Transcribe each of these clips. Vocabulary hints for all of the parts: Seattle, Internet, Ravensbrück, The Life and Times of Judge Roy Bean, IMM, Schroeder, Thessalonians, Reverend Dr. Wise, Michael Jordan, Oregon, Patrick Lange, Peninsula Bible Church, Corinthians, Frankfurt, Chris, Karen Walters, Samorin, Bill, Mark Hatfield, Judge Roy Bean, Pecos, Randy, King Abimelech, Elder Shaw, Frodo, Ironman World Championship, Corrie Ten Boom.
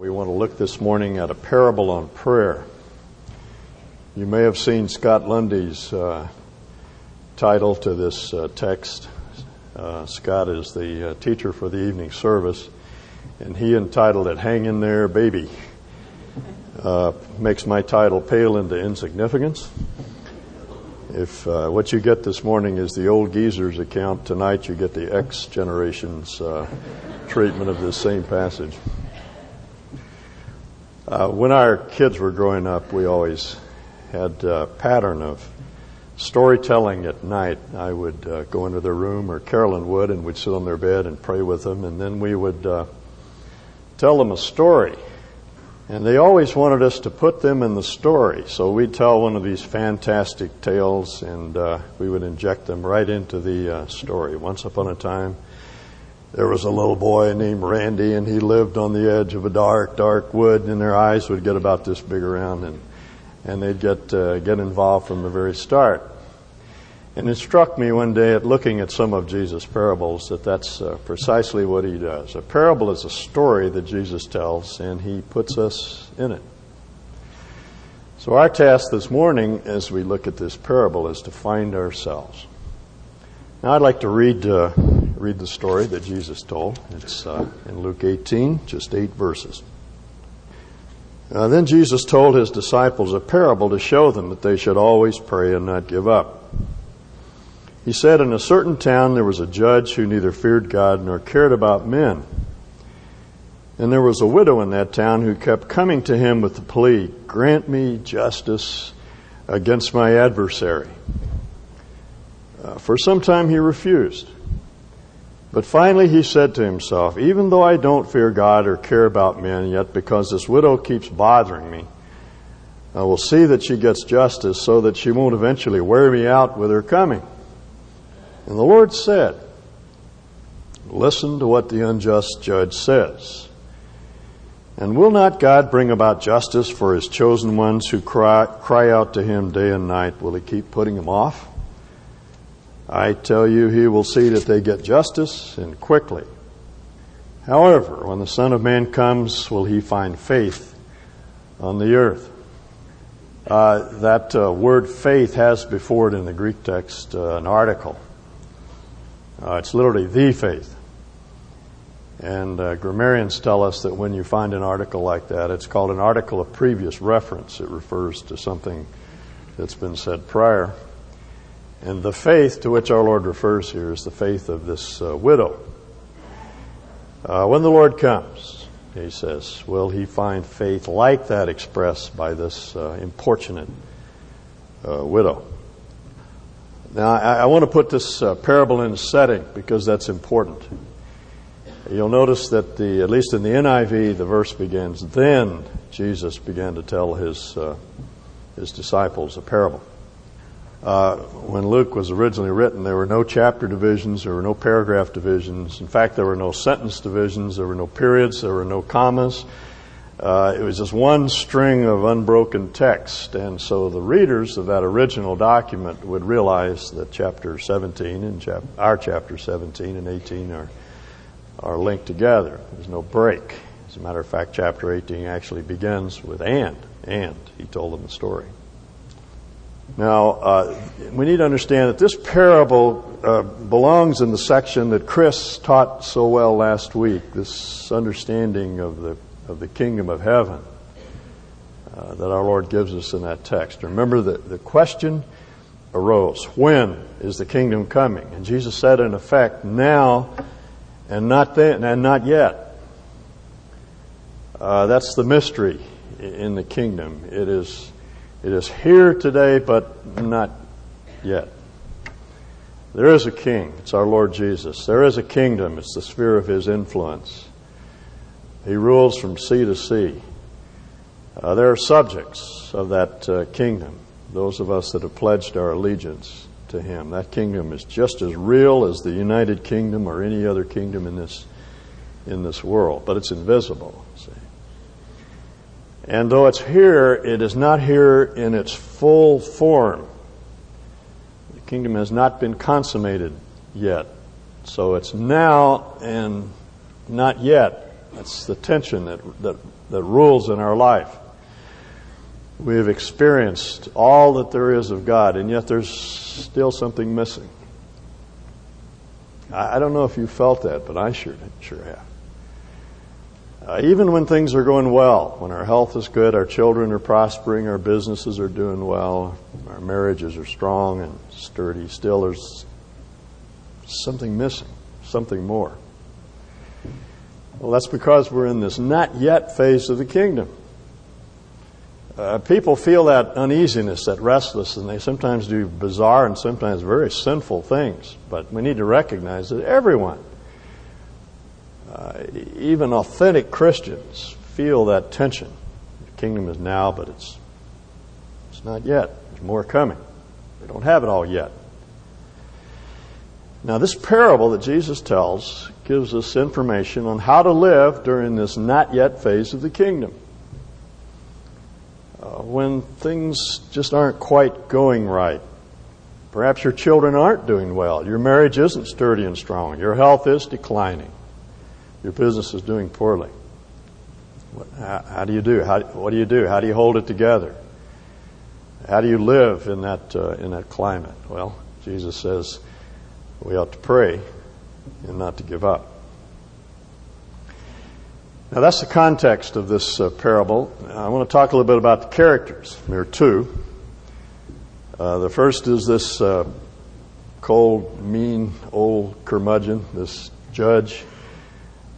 We want to look this morning at a parable on prayer. You may have seen Scott Lundy's title to this text. Scott is the teacher for the evening service, and he entitled it, "Hang in There, Baby." Makes my title pale into insignificance. If what you get this morning is the old geezer's account, tonight you get the X generation's treatment of this same passage. When our kids were growing up, we always had a pattern of storytelling at night. I would go into their room, or Carolyn would, and we'd sit on their bed and pray with them, and then we would tell them a story. And they always wanted us to put them in the story, so we'd tell one of these fantastic tales, and we would inject them right into the story. Once upon a time, there was a little boy named Randy, and he lived on the edge of a dark, dark wood, and their eyes would get about this big around, and they'd get involved from the very start. And it struck me one day at looking at some of Jesus' parables that that's precisely what he does. A parable is a story that Jesus tells, and he puts us in it. So our task this morning as we look at this parable is to find ourselves. Now I'd like to read the story that Jesus told. It's in Luke 18, just 8 verses. Then Jesus told his disciples a parable to show them that they should always pray and not give up. He said, "In a certain town there was a judge who neither feared God nor cared about men. And there was a widow in that town who kept coming to him with the plea, 'Grant me justice against my adversary.' For some time he refused. But finally he said to himself, 'Even though I don't fear God or care about men, yet because this widow keeps bothering me, I will see that she gets justice so that she won't eventually wear me out with her coming.' And the Lord said, 'Listen to what the unjust judge says. And will not God bring about justice for his chosen ones who cry out to him day and night? Will he keep putting them off? I tell you, he will see that they get justice, and quickly. However, when the Son of Man comes, will he find faith on the earth?'" That word faith has before it in the Greek text an article. It's literally "the faith." And grammarians tell us that when you find an article like that, it's called an article of previous reference. It refers to something that's been said prior. And the faith to which our Lord refers here is the faith of this widow. When the Lord comes, he says, will he find faith like that expressed by this importunate widow? Now, I want to put this parable in a setting because that's important. You'll notice that at least in the NIV, the verse begins, "Then Jesus began to tell his disciples a parable." When Luke was originally written, there were no chapter divisions, there were no paragraph divisions. In fact, there were no sentence divisions, there were no periods, there were no commas. It was just one string of unbroken text. And so the readers of that original document would realize that chapter 17 and our chapter 17 and 18 are linked together. There's no break. As a matter of fact, chapter 18 actually begins with and he told them the story. Now, we need to understand that this parable belongs in the section that Chris taught so well last week, this understanding of the kingdom of heaven that our Lord gives us in that text. Remember that the question arose, when is the kingdom coming? And Jesus said, in effect, now and not then and not yet. That's the mystery in the kingdom. It is here today, but not yet. There is a king. It's our Lord Jesus. There is a kingdom. It's the sphere of his influence. He rules from sea to sea. There are subjects of that kingdom, those of us that have pledged our allegiance to him. That kingdom is just as real as the United Kingdom or any other kingdom in this world, but it's invisible, see. And though it's here, it is not here in its full form. The kingdom has not been consummated yet. So it's now and not yet That's the tension that rules in our life. We have experienced all that there is of God, and yet there's still something missing. I don't know if you felt that, but I sure have. Even when things are going well, when our health is good, our children are prospering, our businesses are doing well, our marriages are strong and sturdy, still there's something missing, something more. Well, that's because we're in this not yet phase of the kingdom. People feel that uneasiness, that restlessness, and they sometimes do bizarre and sometimes very sinful things. But we need to recognize that everyone, even authentic Christians, feel that tension. The kingdom is now, but it's not yet. There's more coming. We don't have it all yet. Now, this parable that Jesus tells gives us information on how to live during this not yet phase of the kingdom. When things just aren't quite going right. Perhaps your children aren't doing well. Your marriage isn't sturdy and strong. Your health is declining. Your business is doing poorly. How do you do? What do you do? How do you hold it together? How do you live in that climate? Well, Jesus says, we ought to pray and not to give up. Now, that's the context of this parable. I want to talk a little bit about the characters. There are two. The first is this cold, mean, old curmudgeon, this judge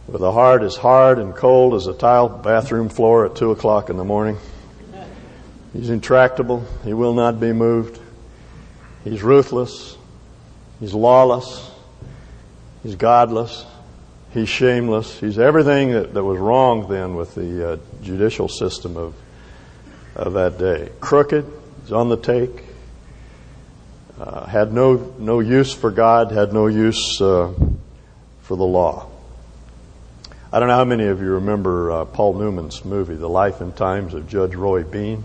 with a heart as hard and cold as a tiled bathroom floor at 2 o'clock in the morning. He's intractable. He will not be moved. He's ruthless. He's lawless, he's godless, he's shameless, he's everything that was wrong then with the judicial system of that day. Crooked, he's on the take, had no use for God, had no use for the law. I don't know how many of you remember Paul Newman's movie, The Life and Times of Judge Roy Bean.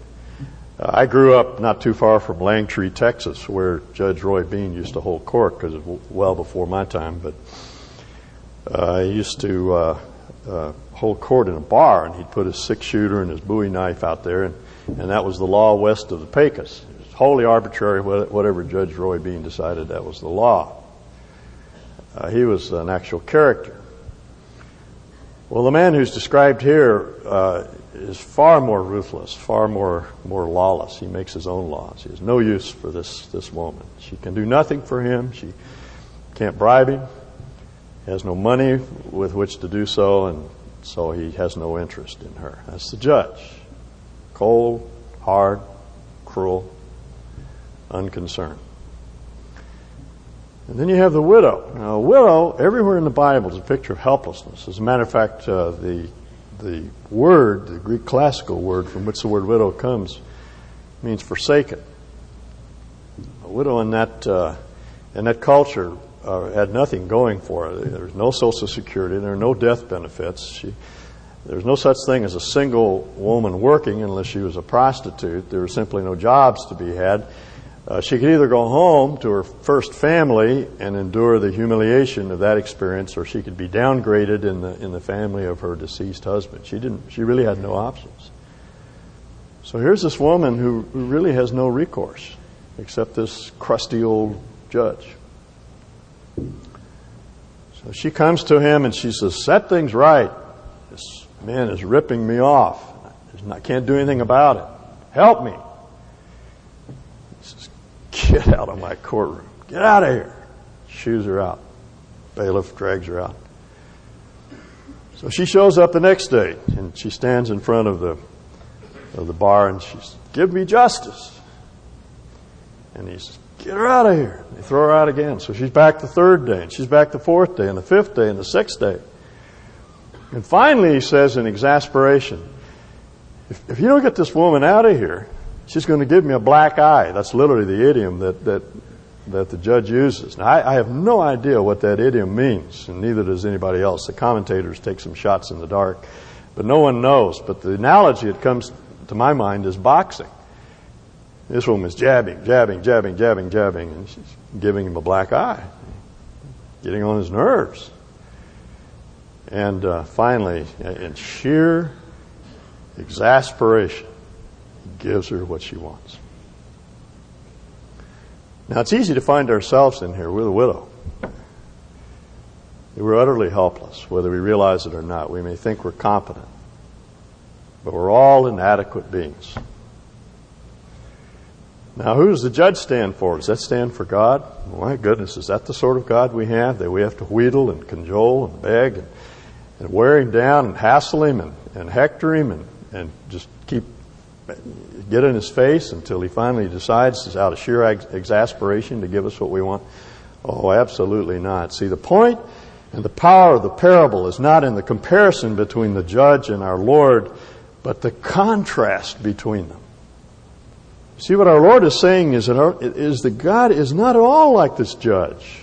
I grew up not too far from Langtry, Texas, where Judge Roy Bean used to hold court, because it was well before my time. But he used to hold court in a bar, and he'd put his 6-shooter and his Bowie knife out there, and that was the law west of the Pecos. It was wholly arbitrary, whatever Judge Roy Bean decided that was the law. He was an actual character. Well, the man who's described here is far more ruthless, far more lawless. He makes his own laws. He has no use for this woman. She can do nothing for him. She can't bribe him. He has no money with which to do so, and so he has no interest in her. That's the judge. Cold, hard, cruel, unconcerned. And then you have the widow. Now, a widow, everywhere in the Bible, is a picture of helplessness. As a matter of fact, the word, the Greek classical word from which the word widow comes, means forsaken. A widow in that culture had nothing going for her. There was no Social Security. There were no death benefits. There was no such thing as a single woman working unless she was a prostitute. There were simply no jobs to be had. She could either go home to her first family and endure the humiliation of that experience, or she could be downgraded in the family of her deceased husband. She really had no options. So here's this woman who really has no recourse except this crusty old judge. So she comes to him and she says, "Set things right. This man is ripping me off. I can't do anything about it. Help me." "Get out of my courtroom. Get out of here." Shoos her out. Bailiff drags her out. So she shows up the next day, and she stands in front of the bar, and she says, "Give me justice." And he says, "Get her out of here." They throw her out again. So she's back the third day, and she's back the fourth day, and the fifth day, and the sixth day. And finally he says in exasperation, if you don't get this woman out of here, she's going to give me a black eye. That's literally the idiom that the judge uses. Now, I have no idea what that idiom means, and neither does anybody else. The commentators take some shots in the dark, but no one knows. But the analogy that comes to my mind is boxing. This woman's jabbing, jabbing, jabbing, jabbing, jabbing, and she's giving him a black eye, getting on his nerves. And finally, in sheer exasperation, he gives her what she wants. Now, it's easy to find ourselves in here. We're the widow. We're utterly helpless, whether we realize it or not. We may think we're competent, but we're all inadequate beings. Now, who does the judge stand for? Does that stand for God? Oh, my goodness, is that the sort of God we have, that we have to wheedle and cajole and beg and wear him down and hassle him and hector him and just keep get in his face until he finally decides out of sheer exasperation to give us what we want? Oh, absolutely not. See, the point and the power of the parable is not in the comparison between the judge and our Lord, but the contrast between them. See, what our Lord is saying is that God is not at all like this judge.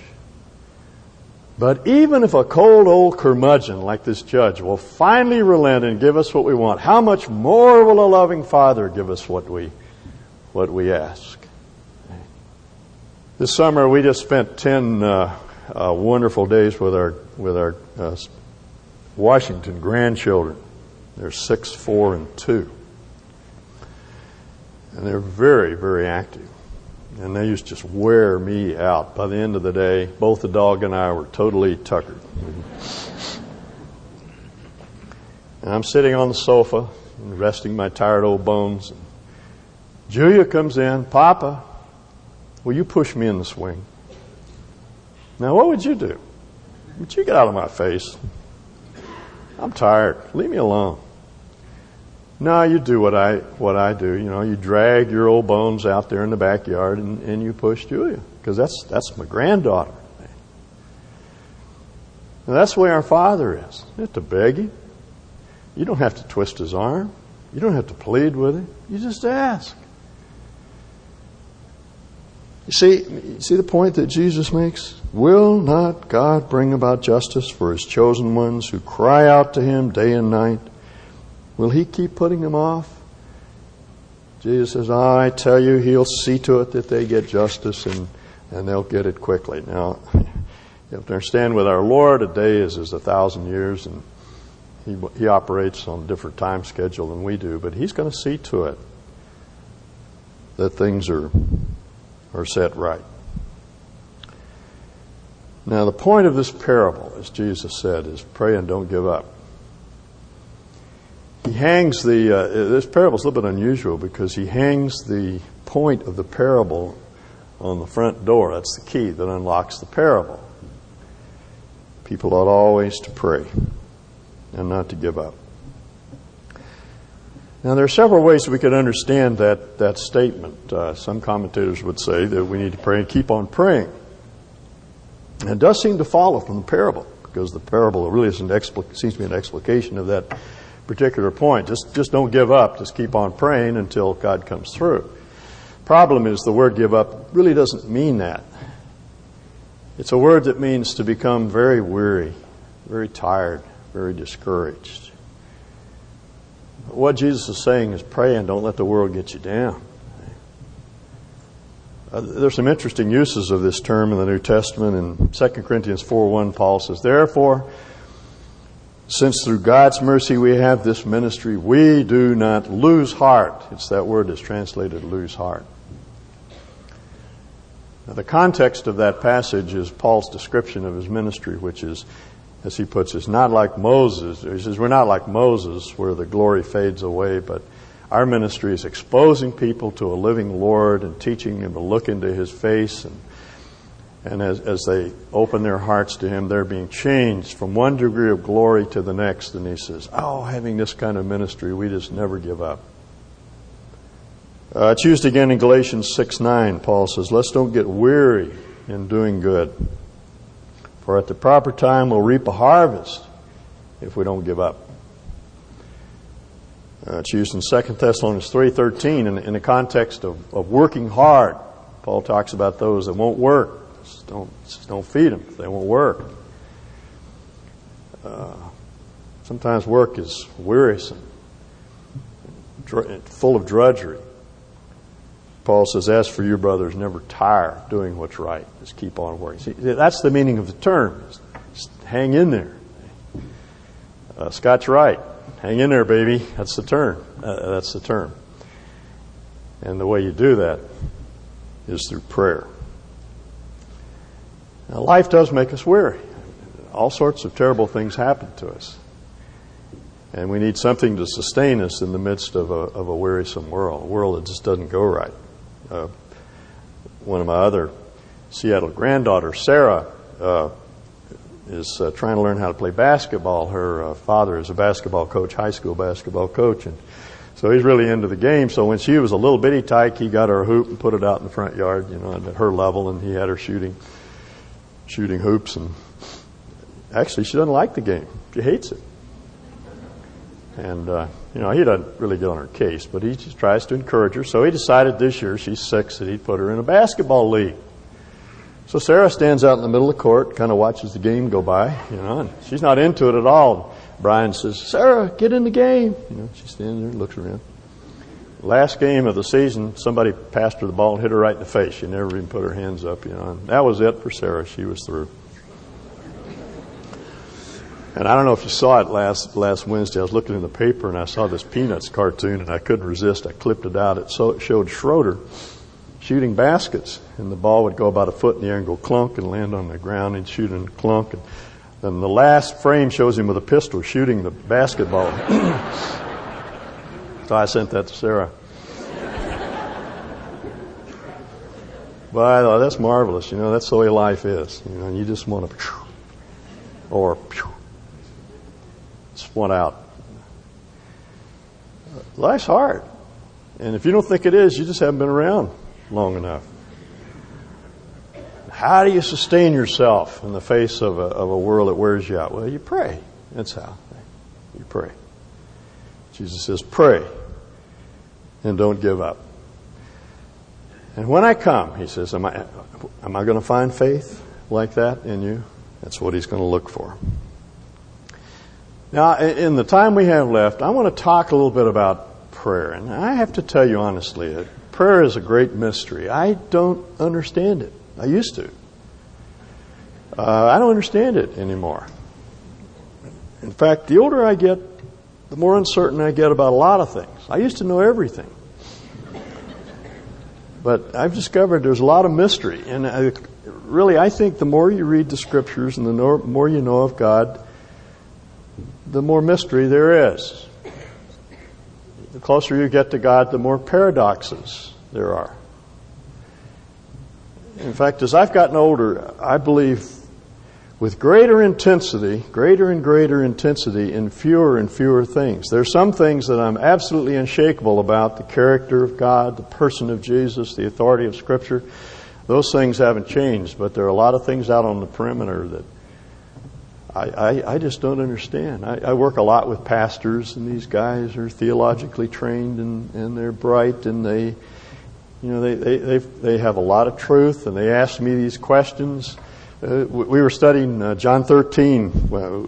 But even if a cold old curmudgeon like this judge will finally relent and give us what we want, how much more will a loving Father give us what we ask? This summer we just spent 10 wonderful days with our Washington grandchildren. They're 6, 4, and 2. And they're very, very active. And they used to just wear me out. By the end of the day, both the dog and I were totally tuckered. And I'm sitting on the sofa and resting my tired old bones. And Julia comes in. Papa, will you push me in the swing? Now, what would you do? Would you get out of my face? I'm tired. Leave me alone. No, you do what I do. You know, you drag your old bones out there in the backyard and you push Julia, because that's my granddaughter. And that's the way our Father is. You have to beg him. You don't have to twist his arm. You don't have to plead with him. You just ask. You see the point that Jesus makes? Will not God bring about justice for his chosen ones who cry out to him day and night? Will he keep putting them off? Jesus says, I tell you, he'll see to it that they get justice and they'll get it quickly. Now, you have to understand, with our Lord, a day is 1,000 years, and he operates on a different time schedule than we do, but he's going to see to it that things are set right. Now, the point of this parable, as Jesus said, is pray and don't give up. He hangs this parable is a little bit unusual because he hangs the point of the parable on the front door. That's the key that unlocks the parable. People ought always to pray and not to give up. Now, there are several ways we could understand that statement. Some commentators would say that we need to pray and keep on praying. And it does seem to follow from the parable, because the parable really seems to be an explication of that particular point. Just don't give up. Just keep on praying until God comes through. Problem is, the word give up really doesn't mean that. It's a word that means to become very weary, very tired, very discouraged. What Jesus is saying is pray and don't let the world get you down. There's some interesting uses of this term in the New Testament. In 2 Corinthians 4:1, Paul says, therefore, since through God's mercy we have this ministry, we do not lose heart. It's that word that's translated lose heart. Now, the context of that passage is Paul's description of his ministry, which is, as he puts it, not like Moses. He says, we're not like Moses, where the glory fades away, but our ministry is exposing people to a living Lord and teaching them to look into his face, and as they open their hearts to him, they're being changed from one degree of glory to the next. And he says, having this kind of ministry, we just never give up. It's used again in Galatians 6:9. Paul says, let's don't get weary in doing good, for at the proper time we'll reap a harvest if we don't give up. It's used in 2 Thessalonians 3:13 in the context of working hard. Paul talks about those that won't work. Just don't feed them. They won't work. Sometimes work is wearisome, full of drudgery. Paul says, as for you, brothers, never tire doing what's right. Just keep on working. See, that's the meaning of the term. Just hang in there. Scott's right. Hang in there, baby. That's the term. And the way you do that is through prayer. Now, life does make us weary. All sorts of terrible things happen to us. And we need something to sustain us in the midst of a wearisome world, a world that just doesn't go right. One of my other Seattle granddaughters, Sarah, is trying to learn how to play basketball. Her father is a basketball coach, high school basketball coach, and so he's really into the game. So when she was a little bitty tyke, he got her a hoop and put it out in the front yard, you know, at her level, and he had her shooting hoops. And actually, she doesn't like the game; she hates it. And you know, he doesn't really get on her case, but he just tries to encourage her. So he decided this year, she's 6, that he'd put her in a basketball league. So Sarah stands out in the middle of the court, kind of watches the game go by, you know, and she's not into it at all. Brian says, "Sarah, get in the game." You know, she stands there and looks around. Last game of the season, somebody passed her the ball and hit her right in the face. She never even put her hands up, you know. And that was it for Sarah. She was through. And I don't know if you saw it last Wednesday. I was looking in the paper and I saw this Peanuts cartoon and I couldn't resist. I clipped it out. It showed Schroeder shooting baskets, and the ball would go about a foot in the air and go clunk and land on the ground and shoot and clunk. And then the last frame shows him with a pistol shooting the basketball. So I sent that to Sarah. But I thought, that's marvelous. You know, that's the way life is. You know, and you just want to, or just want out. Life's hard. And if you don't think it is, you just haven't been around long enough. How do you sustain yourself in the face of a world that wears you out? Well, you pray. That's how. You pray. Jesus says, pray and don't give up. And when I come, he says, am I going to find faith like that in you? That's what he's going to look for. Now, in the time we have left, I want to talk a little bit about prayer. And I have to tell you honestly that prayer is a great mystery. I don't understand it. I used to. I don't understand it anymore. In fact, the older I get, the more uncertain I get about a lot of things. I used to know everything. But I've discovered there's a lot of mystery. And I think the more you read the Scriptures and the more you know of God, the more mystery there is. The closer you get to God, the more paradoxes there are. In fact, as I've gotten older, I believe with greater and greater intensity in fewer and fewer things. There's some things that I'm absolutely unshakable about, the character of God, the person of Jesus, the authority of Scripture. Those things haven't changed, but there are a lot of things out on the perimeter that I just don't understand. I work a lot with pastors, and these guys are theologically trained, and they're bright, and they have a lot of truth, and they ask me these questions. We were studying John 13, a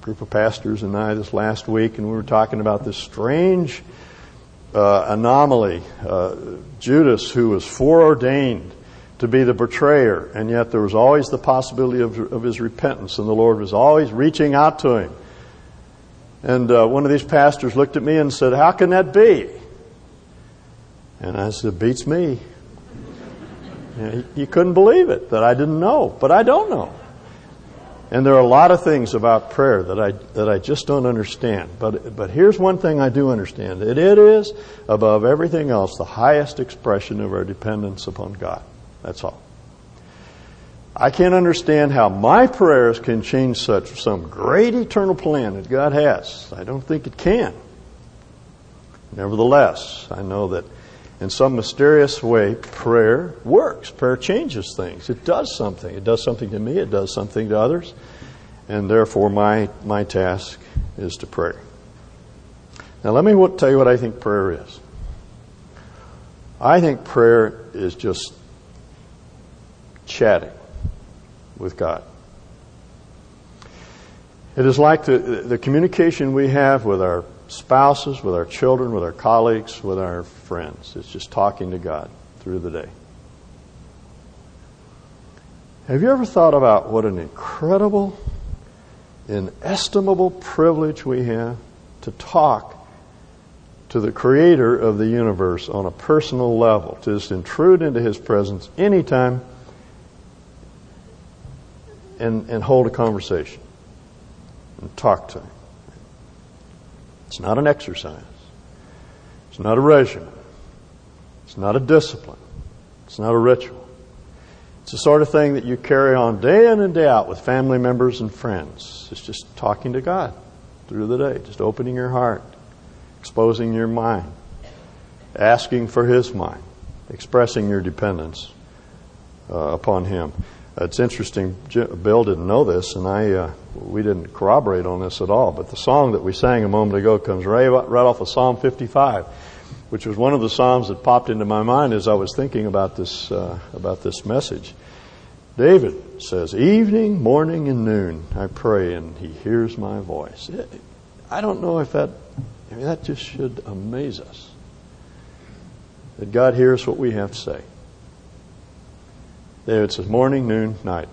group of pastors and I, this last week, and we were talking about this strange anomaly. Judas, who was foreordained to be the betrayer, and yet there was always the possibility of his repentance, and the Lord was always reaching out to him. And one of these pastors looked at me and said, "How can that be?" And I said, "Beats me." You couldn't believe it, that I didn't know, but I don't know. And there are a lot of things about prayer that I just don't understand. But here's one thing I do understand. It is, above everything else, the highest expression of our dependence upon God. That's all. I can't understand how my prayers can change such some great eternal plan that God has. I don't think it can. Nevertheless, I know that in some mysterious way, prayer works. Prayer changes things. It does something. It does something to me. It does something to others. And therefore, my task is to pray. Now, let me tell you what I think prayer is. I think prayer is just chatting with God. It is like the communication we have with our spouses, with our children, with our colleagues, with our friends. It's just talking to God through the day. Have you ever thought about what an incredible inestimable privilege we have to talk to the creator of the universe on a personal level, to just intrude into his presence anytime and hold a conversation and talk to him. It's not an exercise. It's not a regimen. It's not a discipline. It's not a ritual. It's the sort of thing that you carry on day in and day out with family members and friends. It's just talking to God through the day, just opening your heart, exposing your mind, asking for his mind, expressing your dependence upon him. It's interesting, Bill didn't know this, and we didn't corroborate on this at all, but the song that we sang a moment ago comes right off of Psalm 55, which was one of the psalms that popped into my mind as I was thinking about this message. David says, "Evening, morning, and noon, I pray, and he hears my voice." I don't know if that just should amaze us, that God hears what we have to say. David says, morning, noon, night.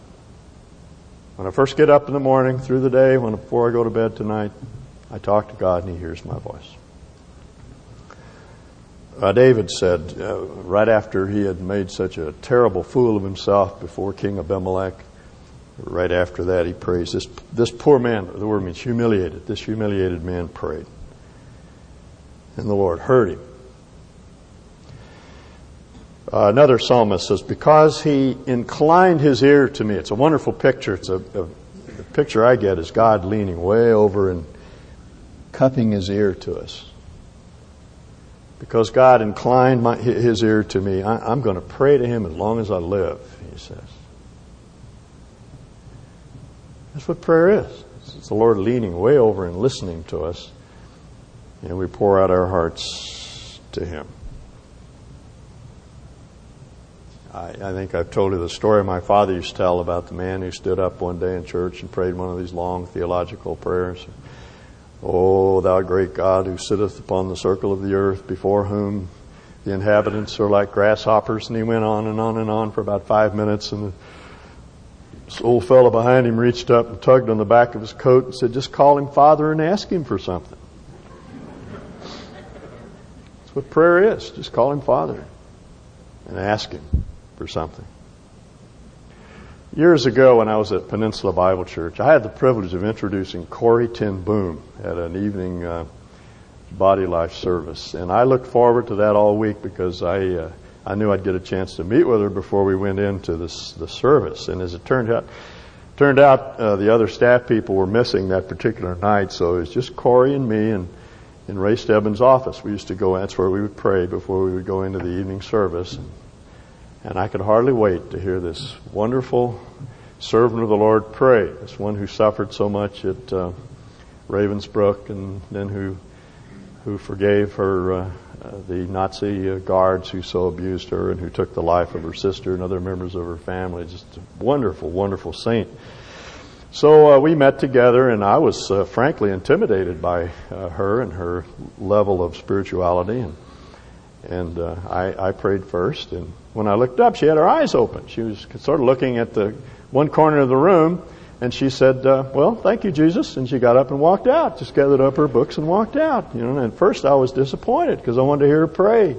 When I first get up in the morning, through the day, before I go to bed tonight, I talk to God and he hears my voice. David said, right after he had made such a terrible fool of himself before King Abimelech, right after that he prays. This poor man, the word means humiliated, this humiliated man prayed. And the Lord heard him. Another psalmist says, because he inclined his ear to me. It's a wonderful picture. It's the picture I get is God leaning way over and cupping his ear to us. Because God inclined his ear to me, I'm going to pray to him as long as I live, he says. That's what prayer is. It's the Lord leaning way over and listening to us. And we pour out our hearts to him. I think I've told you the story my father used to tell about the man who stood up one day in church and prayed one of these long theological prayers. "O thou great God who sitteth upon the circle of the earth, before whom the inhabitants are like grasshoppers." And he went on and on and on for about 5 minutes. And this old fellow behind him reached up and tugged on the back of his coat and said, "Just call him Father and ask him for something." That's what prayer is. Just call him Father and ask him for something. Years ago when I was at Peninsula Bible Church, I had the privilege of introducing Corrie Ten Boom at an evening body life service. And I looked forward to that all week because I knew I'd get a chance to meet with her before we went into the service. And as it turned out, the other staff people were missing that particular night. So it was just Corrie and me and in Ray Stebbins' office. We used to go, that's where we would pray before we would go into the evening service. And I could hardly wait to hear this wonderful servant of the Lord pray, this one who suffered so much at Ravensbrück and then who forgave her the Nazi guards who so abused her and who took the life of her sister and other members of her family. Just a wonderful, wonderful saint. So we met together, and I was frankly intimidated by her and her level of spirituality. And I prayed first, and when I looked up, she had her eyes open. She was sort of looking at the one corner of the room, and she said, "Well, thank you, Jesus." And she got up and walked out, just gathered up her books and walked out. And at first I was disappointed because I wanted to hear her pray.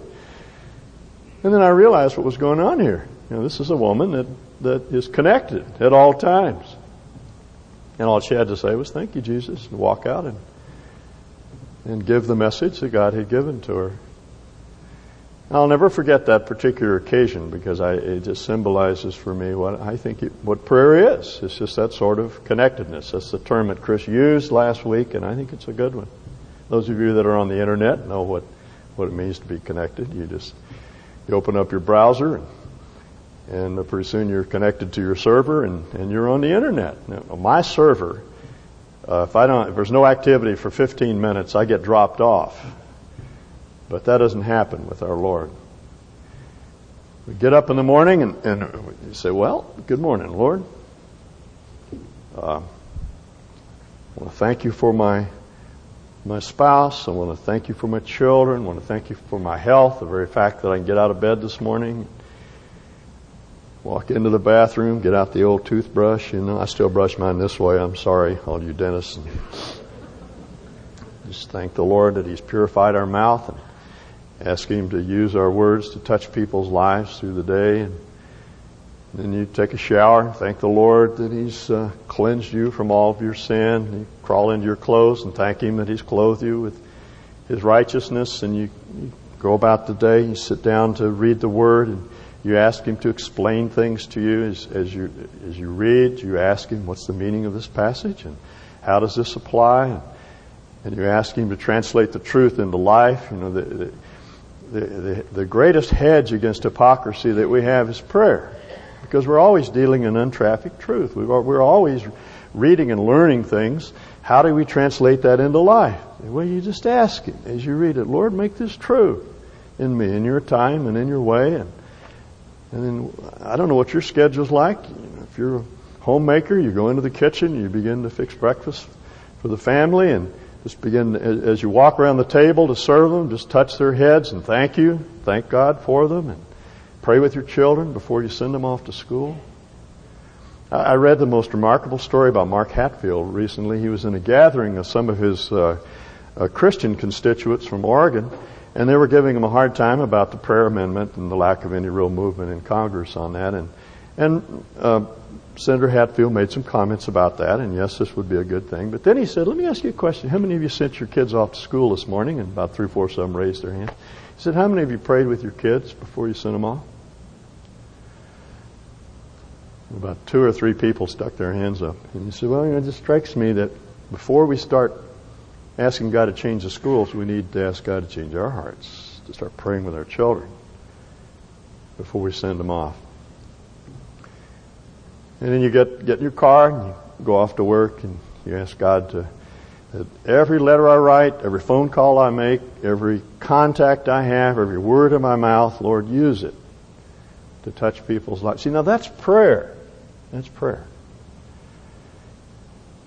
And then I realized what was going on here. This is a woman that is connected at all times. And all she had to say was, "Thank you, Jesus," and walk out and give the message that God had given to her. I'll never forget that particular occasion because it just symbolizes for me what I think what prayer is. It's just that sort of connectedness. That's the term that Chris used last week, and I think it's a good one. Those of you that are on the Internet know what it means to be connected. You open up your browser, and pretty soon you're connected to your server, and you're on the Internet. Now, my server, if there's no activity for 15 minutes, I get dropped off. But that doesn't happen with our Lord. We get up in the morning and we say, "Well, good morning, Lord. I want to thank you for my spouse. I want to thank you for my children. I want to thank you for my health, the very fact that I can get out of bed this morning. Walk into the bathroom, get out the old toothbrush. You know, I still brush mine this way. I'm sorry, all you dentists. And just thank the Lord that He's purified our mouth and ask Him to use our words to touch people's lives through the day. And then you take a shower. Thank the Lord that He's cleansed you from all of your sin. You crawl into your clothes and thank Him that He's clothed you with His righteousness. And you go about the day. You sit down to read the Word, and you ask Him to explain things to you as you read. You ask Him, what's the meaning of this passage? And how does this apply? And you ask Him to translate the truth into life. You know, the greatest hedge against hypocrisy that we have is prayer. Because we're always dealing in untrafficked truth. We're always reading and learning things. How do we translate that into life? Well, you just ask Him as you read it, Lord, make this true in me, in your time and in your way. And then, I don't know what your schedule's like. If you're a homemaker, you go into the kitchen, you begin to fix breakfast for the family, and just begin, as you walk around the table to serve them, just touch their heads and thank you. Thank God for them. And pray with your children before you send them off to school. I read the most remarkable story about Mark Hatfield recently. He was in a gathering of some of his Christian constituents from Oregon, and they were giving him a hard time about the prayer amendment and the lack of any real movement in Congress on that. And Senator Hatfield made some comments about that, and yes, this would be a good thing. But then he said, let me ask you a question. How many of you sent your kids off to school this morning? And about three-fourths of them raised their hand. He said, how many of you prayed with your kids before you sent them off? About two or three people stuck their hands up. And he said, well, you know, it just strikes me that before we start asking God to change the schools, we need to ask God to change our hearts, to start praying with our children before we send them off. And then you get in your car and you go off to work and you ask God to, that every letter I write, every phone call I make, every contact I have, every word in my mouth, Lord, use it to touch people's lives. See, now that's prayer. That's prayer.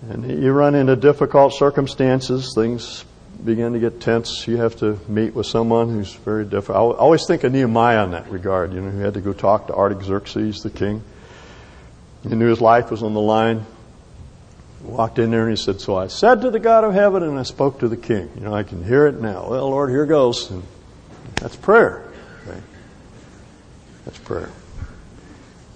And you run into difficult circumstances. Things begin to get tense. You have to meet with someone who's very difficult. I always think of Nehemiah in that regard, you know, who had to go talk to Artaxerxes, the king. He knew his life was on the line. He walked in there and he said, so I said to the God of heaven and I spoke to the king. You know, I can hear it now. Well, Lord, here goes. And that's prayer. Okay? That's prayer.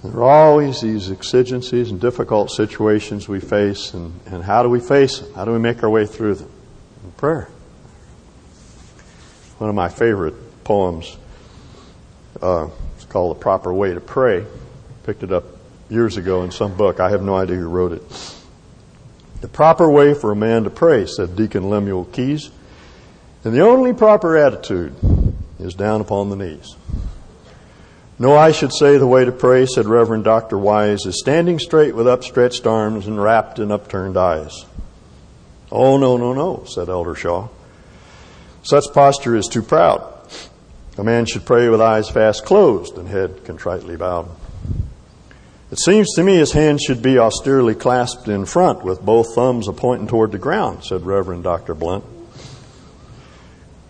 There are always these exigencies and difficult situations we face, and how do we face them? How do we make our way through them? In prayer. One of my favorite poems is called The Proper Way to Pray. Picked it up years ago in some book. I have no idea who wrote it. The proper way for a man to pray, said Deacon Lemuel Keys, and the only proper attitude is down upon the knees. No, I should say the way to pray, said Reverend Dr. Wise, is standing straight with upstretched arms and rapt and upturned eyes. Oh, no, no, no, said Elder Shaw. Such posture is too proud. A man should pray with eyes fast closed and head contritely bowed. It seems to me his hands should be austerely clasped in front with both thumbs a-pointing toward the ground, said Reverend Dr. Blunt.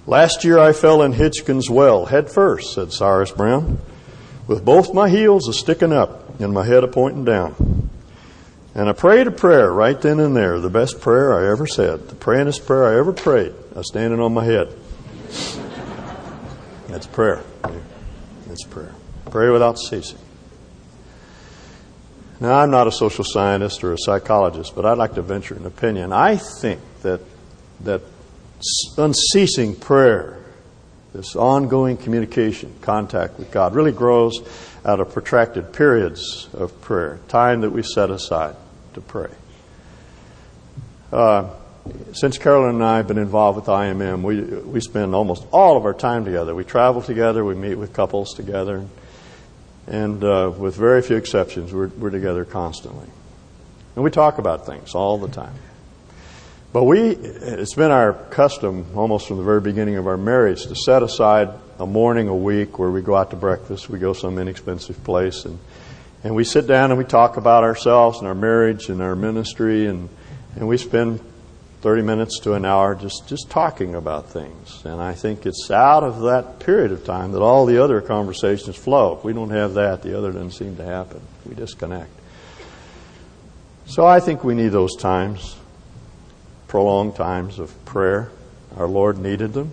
Last year I fell in Hitchkin's well, head first, said Cyrus Brown, with both my heels a-sticking up and my head a-pointing down. And I prayed a prayer right then and there, the best prayer I ever said, the prayingest prayer I ever prayed, standing on my head. That's prayer. That's prayer. Pray without ceasing. Now, I'm not a social scientist or a psychologist, but I'd like to venture an opinion. I think that unceasing prayer, this ongoing communication, contact with God, really grows out of protracted periods of prayer, time that we set aside to pray. Since Carolyn and I have been involved with IMM, we spend almost all of our time together. We travel together, we meet with couples together, and with very few exceptions, we're together constantly. And we talk about things all the time. But it's been our custom almost from the very beginning of our marriage to set aside a morning a week where we go out to breakfast, we go some inexpensive place, and we sit down and we talk about ourselves and our marriage and our ministry, and we spend 30 minutes to an hour just talking about things. And I think it's out of that period of time that all the other conversations flow. If we don't have that, the other doesn't seem to happen. We disconnect. So I think we need those times, prolonged times of prayer. Our Lord needed them.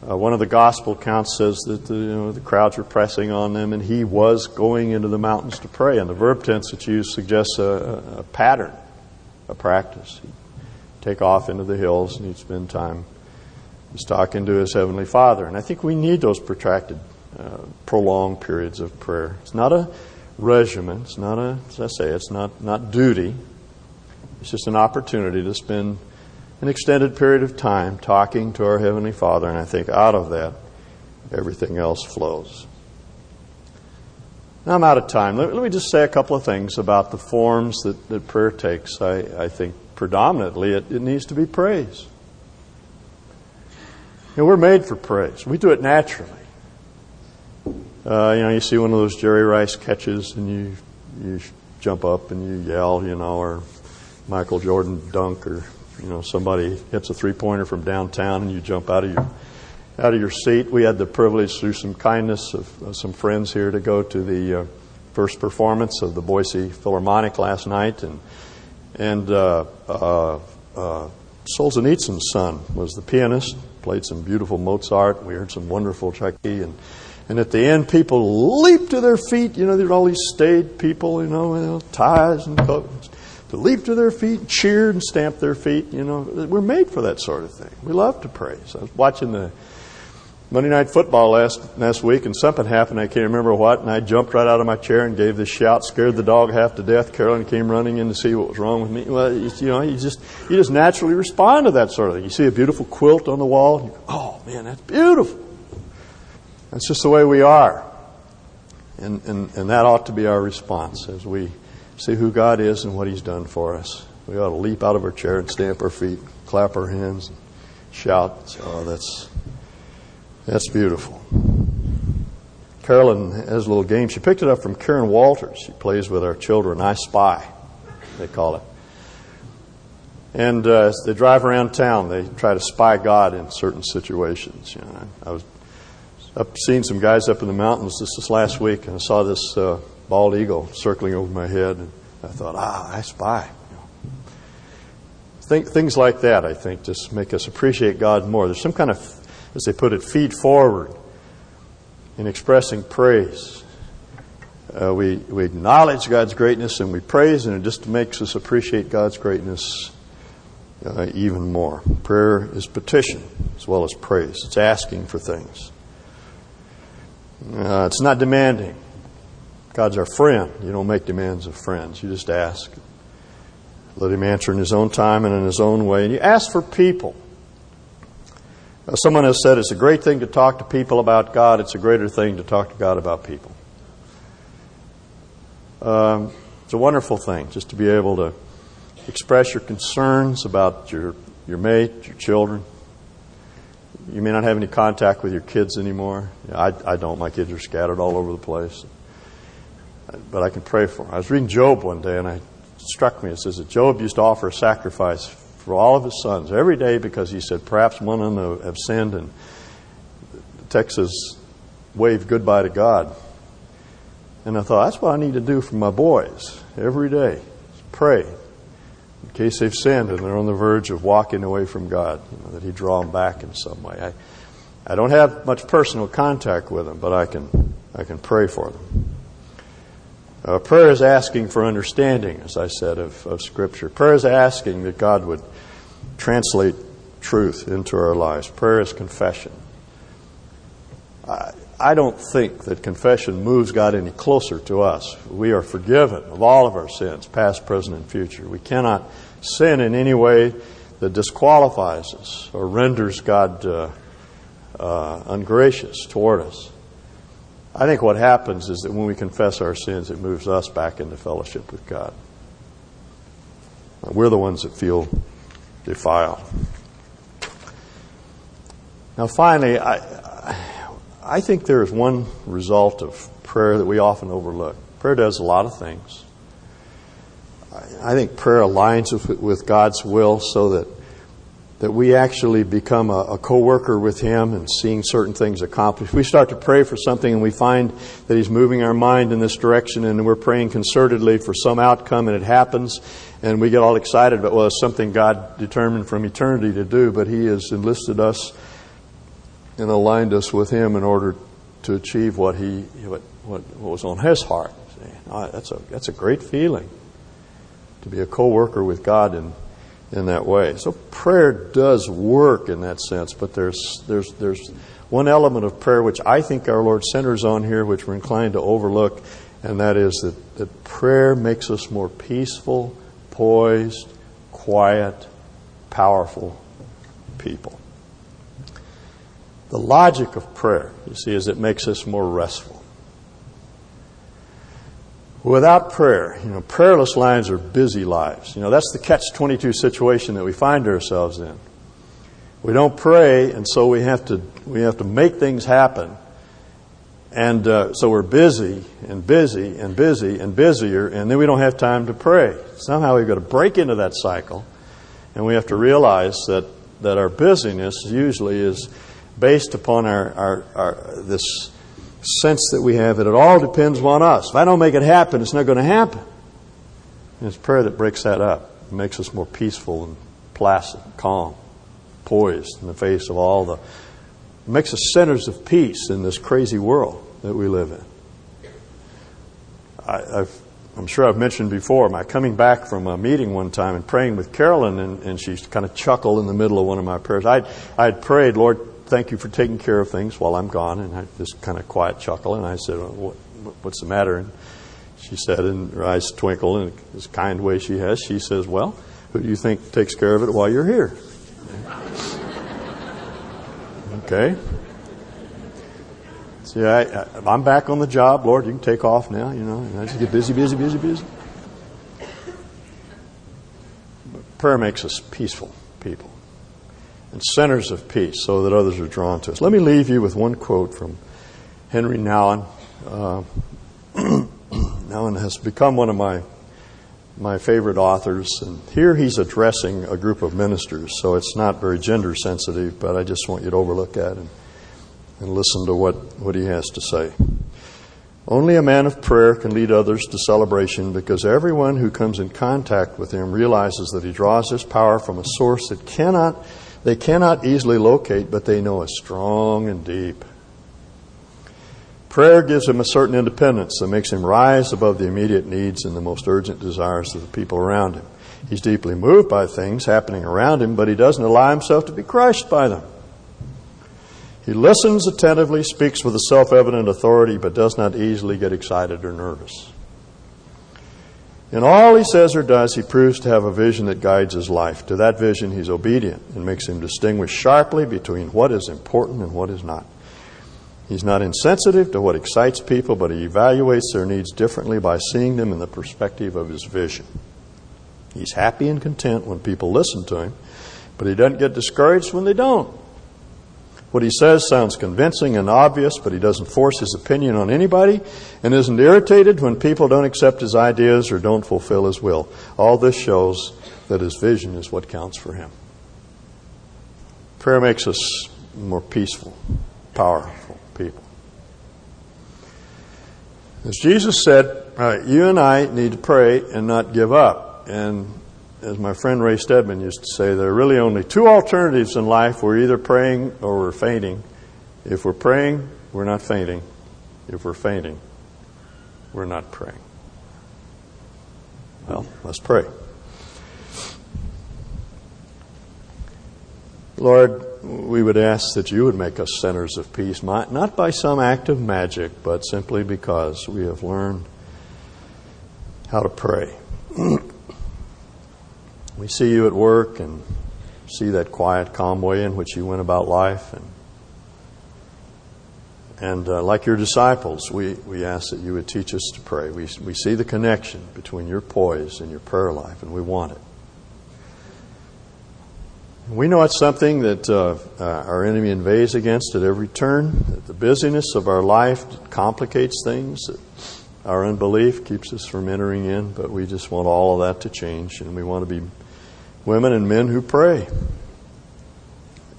One of the gospel accounts says that the crowds were pressing on them, and he was going into the mountains to pray. And the verb tense that's used suggests a pattern, a practice. He'd take off into the hills, and he'd spend time. He's talking to his Heavenly Father. And I think we need those protracted, prolonged periods of prayer. It's not a regimen. It's not a, as I say, it's not duty. It's just an opportunity to spend an extended period of time talking to our Heavenly Father, and I think out of that, everything else flows. Now, I'm out of time. Let me just say a couple of things about the forms that prayer takes. I think predominantly it needs to be praise. We're made for praise. We do it naturally. You see one of those Jerry Rice catches, and you jump up and you yell, or Michael Jordan dunk, or somebody hits a three-pointer from downtown and you jump out of your seat. We had the privilege, through some kindness of some friends here, to go to the first performance of the Boise Philharmonic last night. And Solzhenitsyn's son was the pianist, played some beautiful Mozart. We heard some wonderful Tchaikovsky. And at the end, people leaped to their feet. There were all these staid people, with ties and coats. To leap to their feet, cheer and stamp their feet. We're made for that sort of thing. We love to praise. I was watching the Monday Night Football last week, and something happened, I can't remember what, and I jumped right out of my chair and gave this shout, scared the dog half to death. Carolyn came running in to see what was wrong with me. Well, you just naturally respond to that sort of thing. You see a beautiful quilt on the wall, and you go, oh, man, that's beautiful. That's just the way we are. And that ought to be our response as we see who God is and what He's done for us. We ought to leap out of our chair and stamp our feet, clap our hands, and shout. Oh, that's beautiful. Carolyn has a little game. She picked it up from Karen Walters. She plays with our children. I Spy, they call it. And they drive around town. They try to spy God in certain situations. I've seen some guys up in the mountains this last week, and I saw this bald eagle circling over my head, and I thought, I spy. Things like that, I think, just make us appreciate God more. There's some kind of, as they put it, feed forward in expressing praise. We acknowledge God's greatness and we praise, and it just makes us appreciate God's greatness even more. Prayer is petition as well as praise. It's asking for things. It's not demanding. God's our friend. You don't make demands of friends. You just ask. Let Him answer in His own time and in His own way. And you ask for people. Someone has said it's a great thing to talk to people about God. It's a greater thing to talk to God about people. It's a wonderful thing just to be able to express your concerns about your mate, your children. You may not have any contact with your kids anymore. I don't. My kids are scattered all over the place. But I can pray for them. I was reading Job one day, and it struck me. It says that Job used to offer a sacrifice for all of his sons every day because he said, perhaps one of them have sinned, and Texas waved goodbye to God. And I thought, that's what I need to do for my boys every day, pray, in case they've sinned and they're on the verge of walking away from God, that He draw them back in some way. I don't have much personal contact with them, but I can pray for them. Prayer is asking for understanding, as I said, of Scripture. Prayer is asking that God would translate truth into our lives. Prayer is confession. I don't think that confession moves God any closer to us. We are forgiven of all of our sins, past, present, and future. We cannot sin in any way that disqualifies us or renders God ungracious toward us. I think what happens is that when we confess our sins, it moves us back into fellowship with God. We're the ones that feel defiled. Now, finally, I think there is one result of prayer that we often overlook. Prayer does a lot of things. I think prayer aligns with God's will so that we actually become a co-worker with Him and seeing certain things accomplished. We start to pray for something and we find that He's moving our mind in this direction, and we're praying concertedly for some outcome, and it happens, and we get all excited about, well, it's something God determined from eternity to do, but He has enlisted us and aligned us with Him in order to achieve what was on His heart. That's a great feeling to be a co-worker with God in that way. So prayer does work in that sense, but there's one element of prayer which I think our Lord centers on here, which we're inclined to overlook, and that is that prayer makes us more peaceful, poised, quiet, powerful people. The logic of prayer, you see, is it makes us more restful. Without prayer, prayerless lives are busy lives. That's the catch-22 situation that we find ourselves in. We don't pray, and so we have to make things happen, and so we're busy and busy and busy and busier, and then we don't have time to pray. Somehow we've got to break into that cycle, and we have to realize that our busyness usually is based upon our this sense that we have that it all depends on us. If I don't make it happen, it's not going to happen. And it's prayer that breaks that up. It makes us more peaceful and placid, calm, poised in the face of all the... It makes us centers of peace in this crazy world that we live in. I'm sure I've mentioned before, my coming back from a meeting one time and praying with Carolyn, and she kind of chuckled in the middle of one of my prayers. I'd prayed, "Lord, thank you for taking care of things while I'm gone." And I just kind of quiet chuckle. And I said, "Well, what's the matter?" And she said, and her eyes twinkle in this kind way she has. She says, "Well, who do you think takes care of it while you're here?" Okay. See, I'm back on the job. "Lord, you can take off now, And I just get busy, busy, busy, busy. But prayer makes us peaceful people. And centers of peace so that others are drawn to us. Let me leave you with one quote from Henry Nouwen. Nouwen has become one of my favorite authors, and here he's addressing a group of ministers, so it's not very gender sensitive, but I just want you to overlook that and listen to what he has to say. "Only a man of prayer can lead others to celebration, because everyone who comes in contact with him realizes that he draws his power from a source that they cannot easily locate, but they know is strong and deep. Prayer gives him a certain independence that makes him rise above the immediate needs and the most urgent desires of the people around him. He's deeply moved by things happening around him, but he doesn't allow himself to be crushed by them. He listens attentively, speaks with a self-evident authority, but does not easily get excited or nervous. In all he says or does, he proves to have a vision that guides his life. To that vision, he's obedient and makes him distinguish sharply between what is important and what is not. He's not insensitive to what excites people, but he evaluates their needs differently by seeing them in the perspective of his vision. He's happy and content when people listen to him, but he doesn't get discouraged when they don't. What he says sounds convincing and obvious, but he doesn't force his opinion on anybody and isn't irritated when people don't accept his ideas or don't fulfill his will. All this shows that his vision is what counts for him." Prayer makes us more peaceful, powerful people. As Jesus said, you and I need to pray and not give up. And as my friend Ray Stebbins used to say, there are really only two alternatives in life. We're either praying or we're fainting. If we're praying, we're not fainting. If we're fainting, we're not praying. Well, let's pray. Lord, we would ask that you would make us centers of peace, not by some act of magic, but simply because we have learned how to pray. We see you at work and see that quiet, calm way in which you went about life. And like your disciples, we ask that you would teach us to pray. We see the connection between your poise and your prayer life, and we want it. We know it's something that our enemy inveighs against at every turn, that the busyness of our life complicates things, that Our unbelief keeps us from entering in, but we just want all of that to change, and we want to be women and men who pray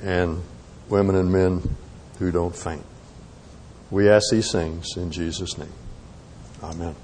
and women and men who don't faint. We ask these things in Jesus' name. Amen.